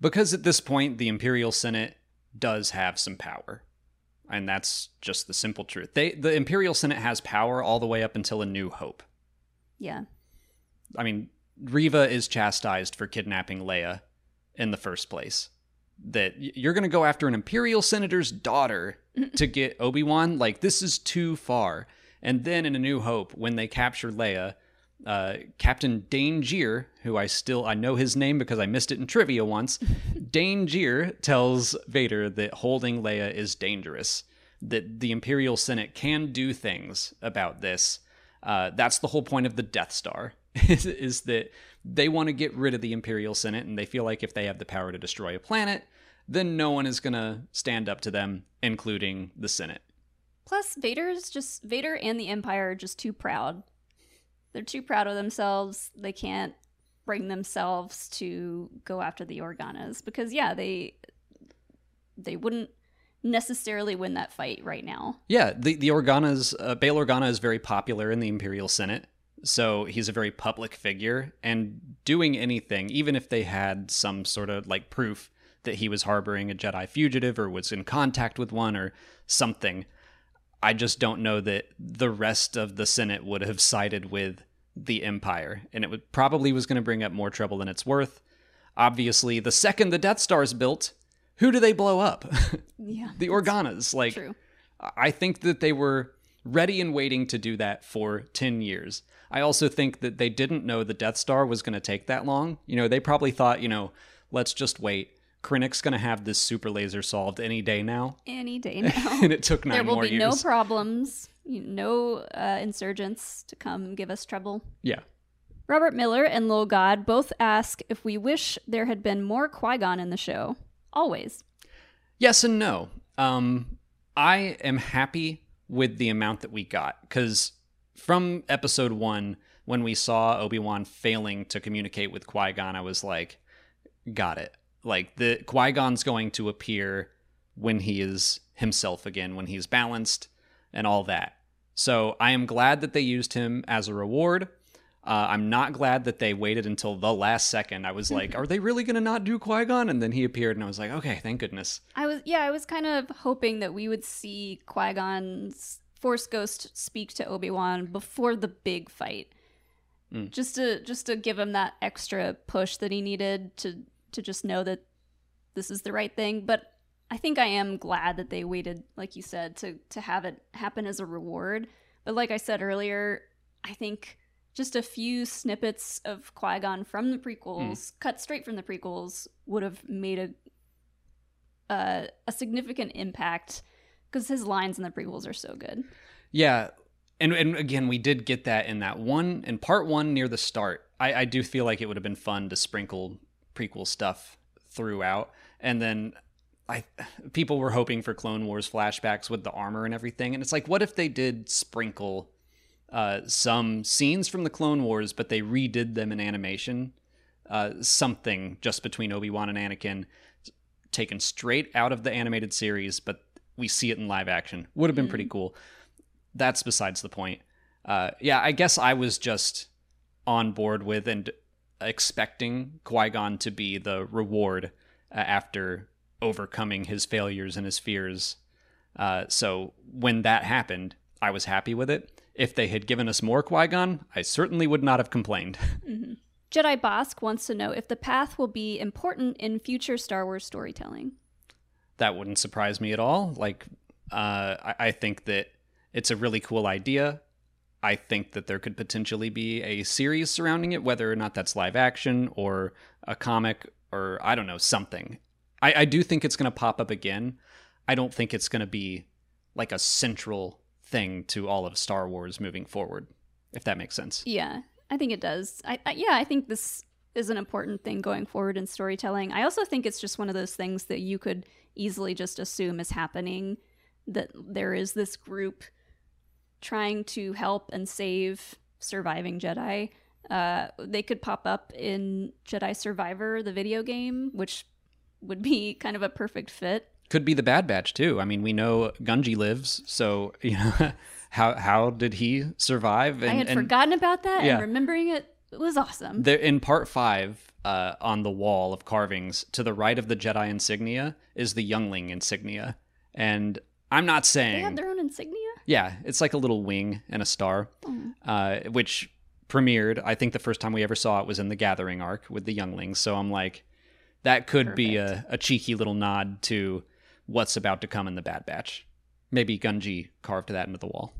Because at this point, the Imperial Senate does have some power. And that's just the simple truth. The Imperial Senate has power all the way up until A New Hope. Yeah. I mean, Reva is chastised for kidnapping Leia in the first place. That you're going to go after an Imperial Senator's daughter to get Obi-Wan? Like, this is too far. And then in A New Hope, when they capture Leia, Captain Dane Jir, who I know his name because I missed it in trivia once, Dane Jir tells Vader that holding Leia is dangerous, that the Imperial Senate can do things about this. That's the whole point of the Death Star, is that they want to get rid of the Imperial Senate, and they feel like if they have the power to destroy a planet, then no one is going to stand up to them, including the Senate. Plus, Vader and the Empire are just too proud. They're too proud of themselves. They can't bring themselves to go after the Organas because, yeah, they wouldn't necessarily win that fight right now. Yeah, the Organas, Bail Organa is very popular in the Imperial Senate, so he's a very public figure. And doing anything, even if they had some sort of like proof that he was harboring a Jedi fugitive or was in contact with one or something, I just don't know that the rest of the Senate would have sided with the Empire, and it probably was going to bring up more trouble than it's worth. Obviously, the second the Death Star is built, who do they blow up? Yeah, the Organas. Like, true. I think that they were ready and waiting to do that for 10 years. I also think that they didn't know the Death Star was going to take that long. You know, they probably thought, you know, let's just wait. Krennic's going to have this super laser solved any day now. Any day now. And it took 9 more years. There will be no problems, no insurgents to come give us trouble. Yeah. Robert Miller and Lil God both ask if we wish there had been more Qui-Gon in the show. Always. Yes and no. I am happy with the amount that we got, because from episode 1, when we saw Obi-Wan failing to communicate with Qui-Gon, I was like, got it. Like, the Qui-Gon's going to appear when he is himself again, when he's balanced and all that. So I am glad that they used him as a reward. I'm not glad that they waited until the last second. I was like, are they really going to not do Qui-Gon? And then he appeared, and I was like, okay, thank goodness. I was kind of hoping that we would see Qui-Gon's Force Ghost speak to Obi-Wan before the big fight, just to give him that extra push that he needed to to just know that this is the right thing. But I think I am glad that they waited, like you said, to have it happen as a reward. But like I said earlier, I think just a few snippets of Qui-Gon from the prequels, cut straight from the prequels, would have made a significant impact, because his lines in the prequels are so good. Yeah. And again, we did get that in that one, in part one near the start. I do feel like it would have been fun to sprinkle prequel stuff throughout. And then people were hoping for Clone Wars flashbacks with the armor and everything. And it's like, what if they did sprinkle some scenes from the Clone Wars, but they redid them in animation? Something just between Obi-Wan and Anakin, taken straight out of the animated series, but we see it in live action. Would have been pretty cool. That's besides the point. Yeah, I guess I was just on board with and expecting Qui-Gon to be the reward after overcoming his failures and his fears. So when that happened, I was happy with it. If they had given us more Qui-Gon, I certainly would not have complained. Mm-hmm. Jedi Bosk wants to know if the path will be important in future Star Wars storytelling. That wouldn't surprise me at all. Like, I think that it's a really cool idea. I think that there could potentially be a series surrounding it, whether or not that's live action or a comic or, I don't know, something. I do think it's going to pop up again. I don't think it's going to be like a central thing to all of Star Wars moving forward, if that makes sense. Yeah, I think it does. I think this is an important thing going forward in storytelling. I also think it's just one of those things that you could easily just assume is happening, that there is this group trying to help and save surviving Jedi. They could pop up in Jedi Survivor, the video game, which would be kind of a perfect fit. Could be the Bad Batch, too. I mean, we know Gunji lives, so, you know, how did he survive? And, I had forgotten about that, yeah. And remembering it was awesome. In part 5, on the wall of carvings, to the right of the Jedi insignia is the Youngling insignia. And I'm not saying... They have their own insignia? Yeah, it's like a little wing and a star, which premiered, I think the first time we ever saw it was in the Gathering arc with the Younglings, so I'm like... That could Perfect. Be a cheeky little nod to what's about to come in the Bad Batch. Maybe Gunji carved that into the wall.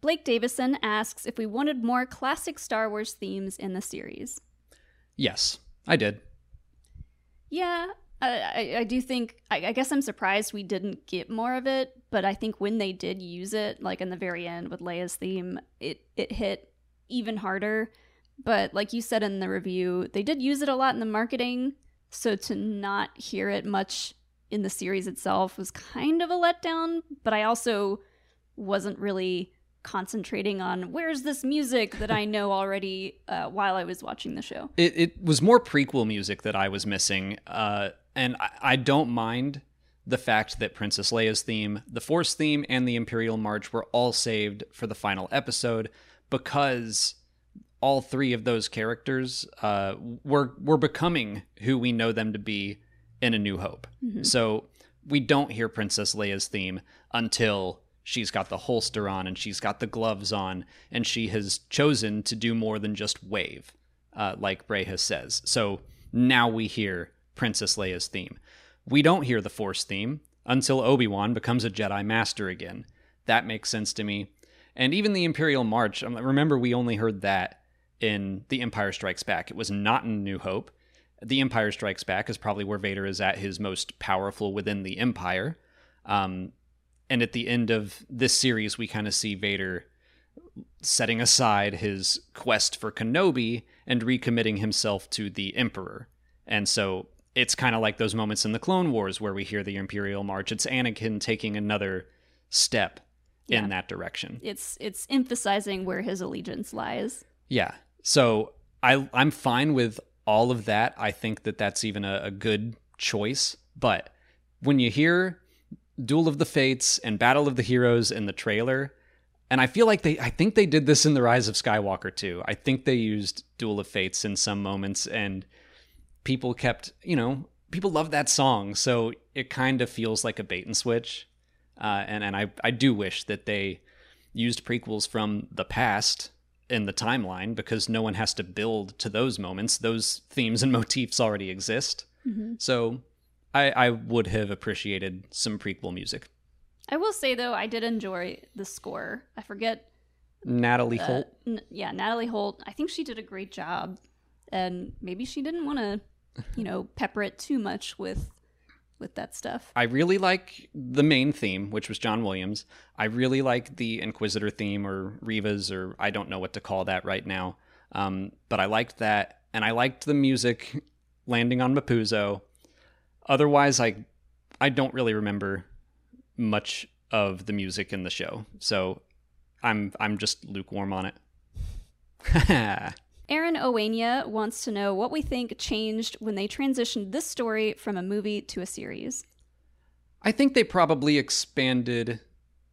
Blake Davison asks if we wanted more classic Star Wars themes in the series. Yes, I did. Yeah, I do think, I guess I'm surprised we didn't get more of it, but I think when they did use it, like in the very end with Leia's theme, it hit even harder. But like you said in the review, they did use it a lot in the marketing. So to not hear it much in the series itself was kind of a letdown, but I also wasn't really concentrating on where's this music that I know already while I was watching the show. It was more prequel music that I was missing, and I don't mind the fact that Princess Leia's theme, the Force theme, and the Imperial March were all saved for the final episode, because... all three of those characters were becoming who we know them to be in A New Hope. Mm-hmm. So we don't hear Princess Leia's theme until she's got the holster on and she's got the gloves on and she has chosen to do more than just wave, like Breha says. So now we hear Princess Leia's theme. We don't hear the Force theme until Obi-Wan becomes a Jedi Master again. That makes sense to me. And even the Imperial March, remember we only heard that in The Empire Strikes Back. It was not in New Hope. The Empire Strikes Back is probably where Vader is at his most powerful within the Empire. And at the end of this series, we kind of see Vader setting aside his quest for Kenobi and recommitting himself to the Emperor. And so it's kind of like those moments in the Clone Wars where we hear the Imperial March. It's Anakin taking another step in that direction. It's emphasizing where his allegiance lies. Yeah. So I'm fine with all of that. I think that that's even a good choice. But when you hear Duel of the Fates and Battle of the Heroes in the trailer, and I feel like I think they did this in The Rise of Skywalker too. I think they used Duel of Fates in some moments, and people kept, you know, people love that song. So it kind of feels like a bait and switch. And I do wish that they used prequels from the past in the timeline, because no one has to build to those moments. Those themes and motifs already exist. Mm-hmm. So I would have appreciated some prequel music. I will say, though, I did enjoy the score. I forget. Natalie Holt? Natalie Holt. I think she did a great job. And maybe she didn't want to, pepper it too much with that stuff. I really like the main theme, which was John Williams. I really like the Inquisitor theme, or Reva's, or I don't know what to call that right now. But I liked that. And I liked the music landing on Mapuzo. Otherwise, I don't really remember much of the music in the show. So I'm just lukewarm on it. Aaron Owenia wants to know what we think changed when they transitioned this story from a movie to a series. I think they probably expanded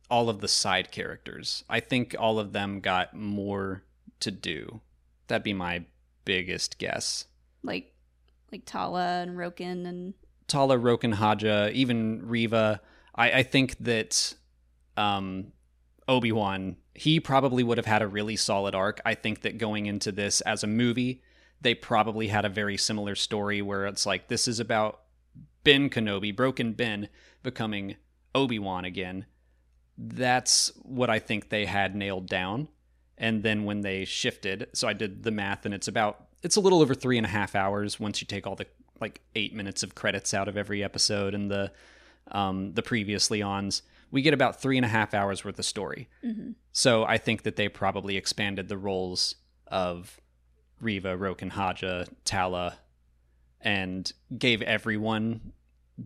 all of the side characters. I think all of them got more to do. That'd be my biggest guess. Like Tala and Roken and... Tala, Roken, Haja, even Reva. I think that Obi-Wan, he probably would have had a really solid arc. I think that going into this as a movie, they probably had a very similar story where it's like, this is about Ben Kenobi, Broken Ben, becoming Obi-Wan again. That's what I think they had nailed down. And then when they shifted, so I did the math, and it's a little over 3.5 hours once you take all the 8 minutes of credits out of every episode and the previously ons. We get about 3.5 hours worth of story. Mm-hmm. So I think that they probably expanded the roles of Reva, Roken, Haja, Tala, and gave everyone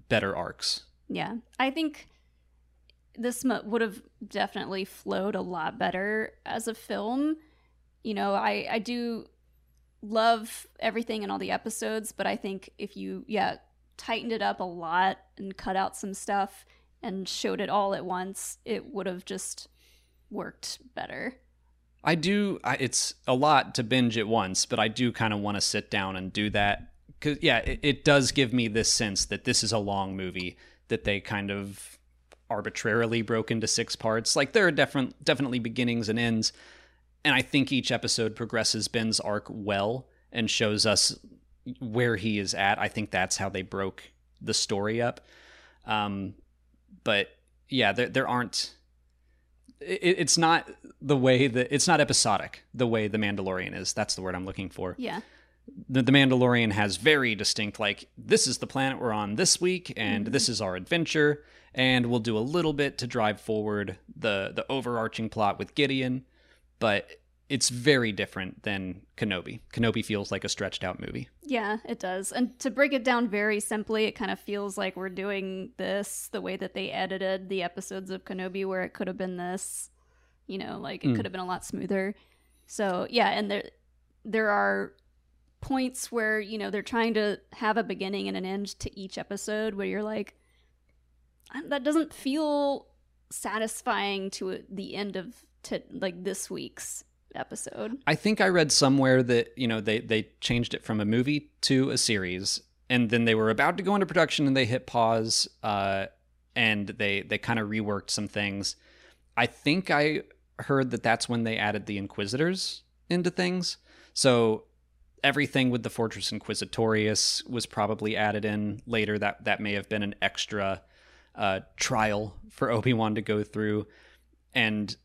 better arcs. Yeah. I think this would have definitely flowed a lot better as a film. I do love everything in all the episodes, but I think if you tightened it up a lot and cut out some stuff and showed it all at once, it would have just worked better. It's a lot to binge at once, but I do kind of want to sit down and do that, because it does give me this sense that this is a long movie that they kind of arbitrarily broke into 6 parts. There are definitely beginnings and ends, and I think each episode progresses Ben's arc well and shows us where he is at. I think that's how they broke the story up. But yeah, there aren't... It's not the way that... It's not episodic the way The Mandalorian is. That's the word I'm looking for. Yeah. The Mandalorian has very distinct, this is the planet we're on this week, and mm-hmm. This is our adventure, and we'll do a little bit to drive forward the overarching plot with Gideon, but it's very different than Kenobi. Kenobi feels like a stretched out movie. Yeah, it does. And to break it down very simply, it kind of feels like we're doing this the way that they edited the episodes of Kenobi, where it could have been this, it could have been a lot smoother. So yeah, and there are points where, they're trying to have a beginning and an end to each episode where you're like, that doesn't feel satisfying to the end of this week's episode. I think I read somewhere that, they changed it from a movie to a series, and then they were about to go into production and they hit pause, and they kind of reworked some things. I think I heard that that's when they added the Inquisitors into things. So everything with the Fortress Inquisitorius was probably added in later. That may have been an extra trial for Obi-Wan to go through, and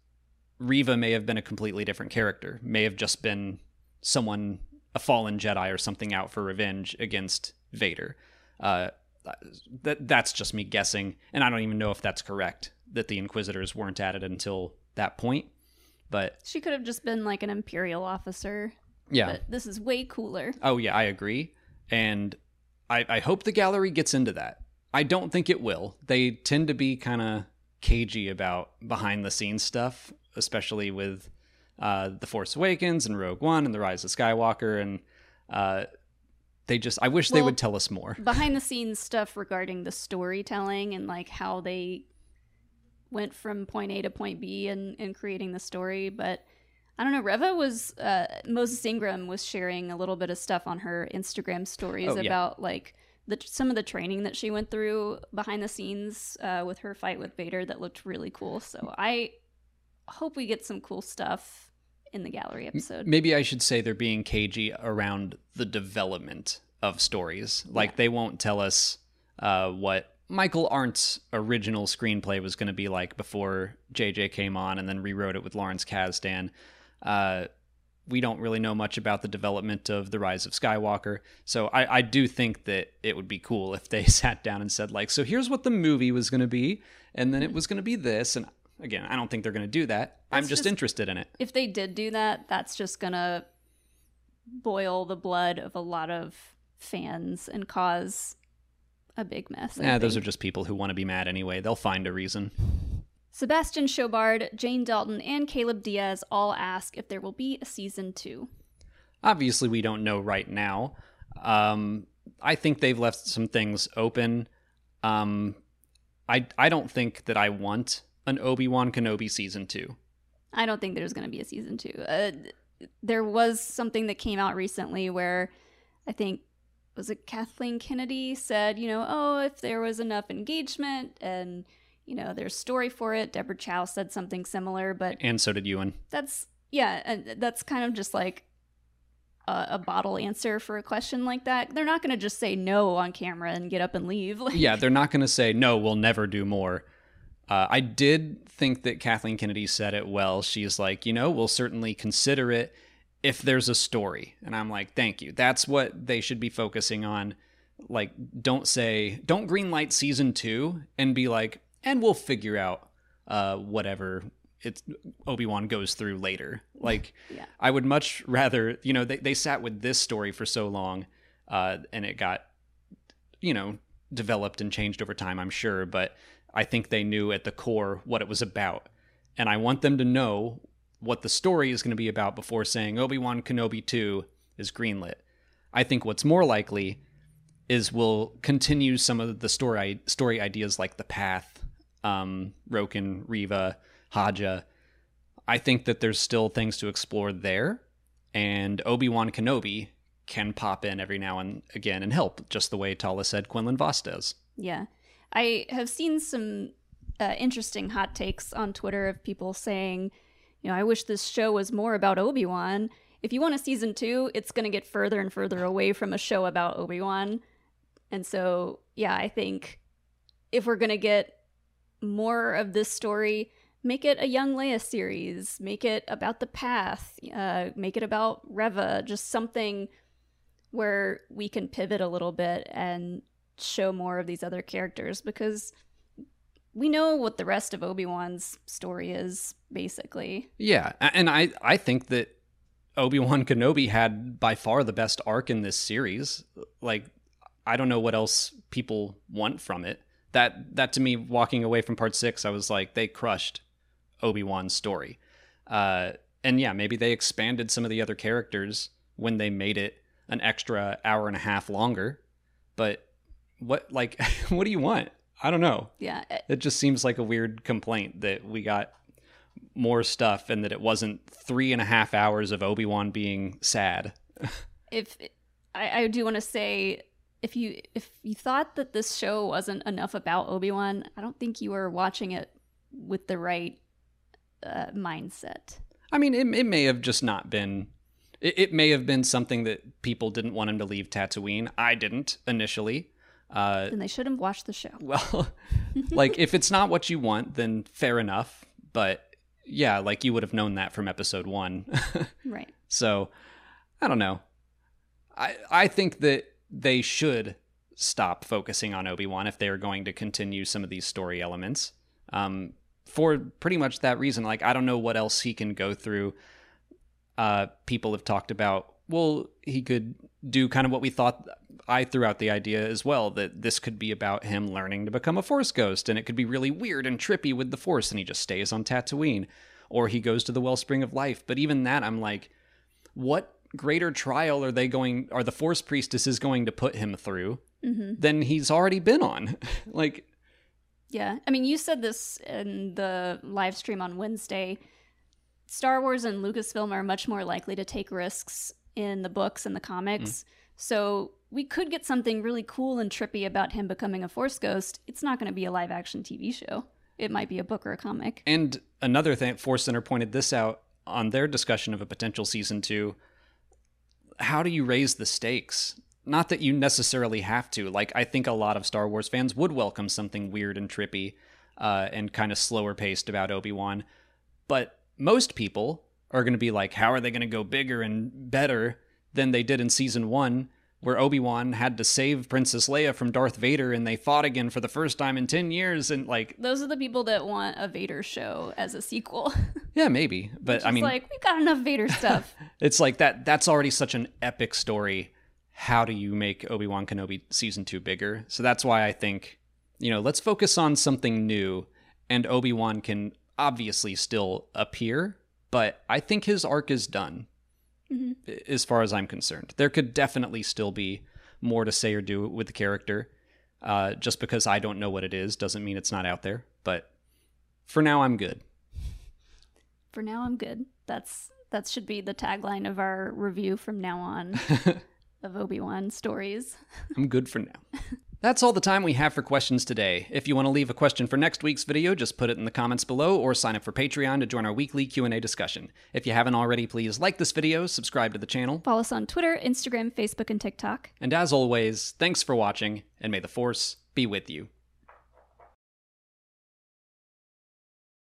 Reva may have been a completely different character, may have just been a fallen Jedi or something out for revenge against Vader. That's just me guessing, and I don't even know if that's correct, that the Inquisitors weren't added until that point. But she could have just been an Imperial officer. Yeah. But this is way cooler. Oh yeah, I agree. And I hope the gallery gets into that. I don't think it will. They tend to be kind of cagey about behind-the-scenes stuff, especially with The Force Awakens and Rogue One and The Rise of Skywalker. And I wish they would tell us more. Behind-the-scenes stuff regarding the storytelling and how they went from point A to point B in creating the story. But I don't know, Reva was... Moses Ingram was sharing a little bit of stuff on her Instagram stories about, some of the training that she went through behind the scenes with her fight with Vader that looked really cool. So I hope we get some cool stuff in the gallery episode. Maybe I should say they're being cagey around the development of stories. Like, they won't tell us what Michael Arndt's original screenplay was going to be like before JJ came on and then rewrote it with Lawrence Kasdan. We don't really know much about the development of The Rise of Skywalker. So I do think that it would be cool if they sat down and said, like, so here's what the movie was going to be, and then it was going to be this. And again, I don't think they're going to do that. That's I'm just interested in it. If they did do that, that's just going to boil the blood of a lot of fans and cause a big mess. Yeah, those are just people who want to be mad anyway. They'll find a reason. Sebastian Shobard, Jane Dalton, and Caleb Diaz all ask if there will be a season 2. Obviously, we don't know right now. I think they've left some things open. I don't think that I want an Obi-Wan Kenobi season 2. I don't think there's going to be a season 2. There was something that came out recently where I think, was it Kathleen Kennedy said, you know, oh, if there was enough engagement and... you know, there's story for it. Deborah Chow said something similar, but... And so did Ewan. That's kind of just like a bottle answer for a question like that. They're not going to just say no on camera and get up and leave. Yeah, they're not going to say, no, we'll never do more. I did think that Kathleen Kennedy said it well. She's like, you know, we'll certainly consider it if there's a story. And I'm like, thank you. That's what they should be focusing on. Like, don't greenlight season 2 and be like... and we'll figure out whatever Obi-Wan goes through later. Like, yeah. I would much rather, you know, they sat with this story for so long and it got, you know, developed and changed over time, I'm sure. But I think they knew at the core what it was about. And I want them to know what the story is going to be about before saying Obi-Wan Kenobi 2 is greenlit. I think what's more likely is we'll continue some of the story ideas like The Path, Roken, Reva, Haja. I think that there's still things to explore there, and Obi-Wan Kenobi can pop in every now and again and help, just the way Tala said Quinlan Vos does. Yeah. I have seen some interesting hot takes on Twitter of people saying, you know, I wish this show was more about Obi-Wan. If you want a season 2, it's going to get further and further away from a show about Obi-Wan. And so, yeah, I think if we're going to get more of this story, make it a young Leia series, make it about the path, make it about Reva, just something where we can pivot a little bit and show more of these other characters, because we know what the rest of Obi-Wan's story is, basically. Yeah, and I think that Obi-Wan Kenobi had by far the best arc in this series. Like, I don't know what else people want from it. That to me, walking away from part 6, I was like, they crushed Obi-Wan's story. And yeah, maybe they expanded some of the other characters when they made it an extra hour and a half longer. But what do you want? I don't know. Yeah. It just seems like a weird complaint that we got more stuff and that it wasn't 3.5 hours of Obi-Wan being sad. If I do want to say... If you thought that this show wasn't enough about Obi-Wan, I don't think you were watching it with the right mindset. I mean, it may have just not been... It may have been something that people didn't want him to leave Tatooine. I didn't initially. And they shouldn't watch the show. Well, like, if it's not what you want, then fair enough. But yeah, like, you would have known that from episode 1. Right. So, I don't know. I think that... they should stop focusing on Obi-Wan if they are going to continue some of these story elements. For pretty much that reason, like, I don't know what else he can go through. People have talked about, well, he could do kind of what we thought. I threw out the idea as well that this could be about him learning to become a Force ghost, and it could be really weird and trippy with the Force, and he just stays on Tatooine, or he goes to the Wellspring of Life. But even that, I'm like, what greater trial are the Force priestesses going to put him through than he's already been on? Like, yeah, I mean, you said this in the live stream on Wednesday. Star Wars and Lucasfilm are much more likely to take risks in the books and the comics. So we could get something really cool and trippy about him becoming a Force ghost. It's not going to be a live action TV show. It might be a book or a comic. And another thing, Force Center pointed this out on their discussion of a potential season 2. How do you raise the stakes? Not that you necessarily have to. Like, I think a lot of Star Wars fans would welcome something weird and trippy and kind of slower paced about Obi-Wan. But most people are going to be like, how are they going to go bigger and better than they did in season one, where Obi-Wan had to save Princess Leia from Darth Vader and they fought again for the first time in 10 years. And like, those are the people that want a Vader show as a sequel. Yeah, maybe. But I mean, like, we've got enough Vader stuff. It's like that's already such an epic story. How do you make Obi-Wan Kenobi season 2 bigger? So that's why I think, you know, let's focus on something new, and Obi-Wan can obviously still appear, but I think his arc is done. Mm-hmm. As far as I'm concerned, there could definitely still be more to say or do with the character. Just because I don't know what it is doesn't mean it's not out there. But for now, I'm good. For now, I'm good. That should be the tagline of our review from now on of Obi-Wan stories. I'm good for now. That's all the time we have for questions today. If you want to leave a question for next week's video, just put it in the comments below or sign up for Patreon to join our weekly Q&A discussion. If you haven't already, please like this video, subscribe to the channel. Follow us on Twitter, Instagram, Facebook, and TikTok. And as always, thanks for watching, and may the Force be with you.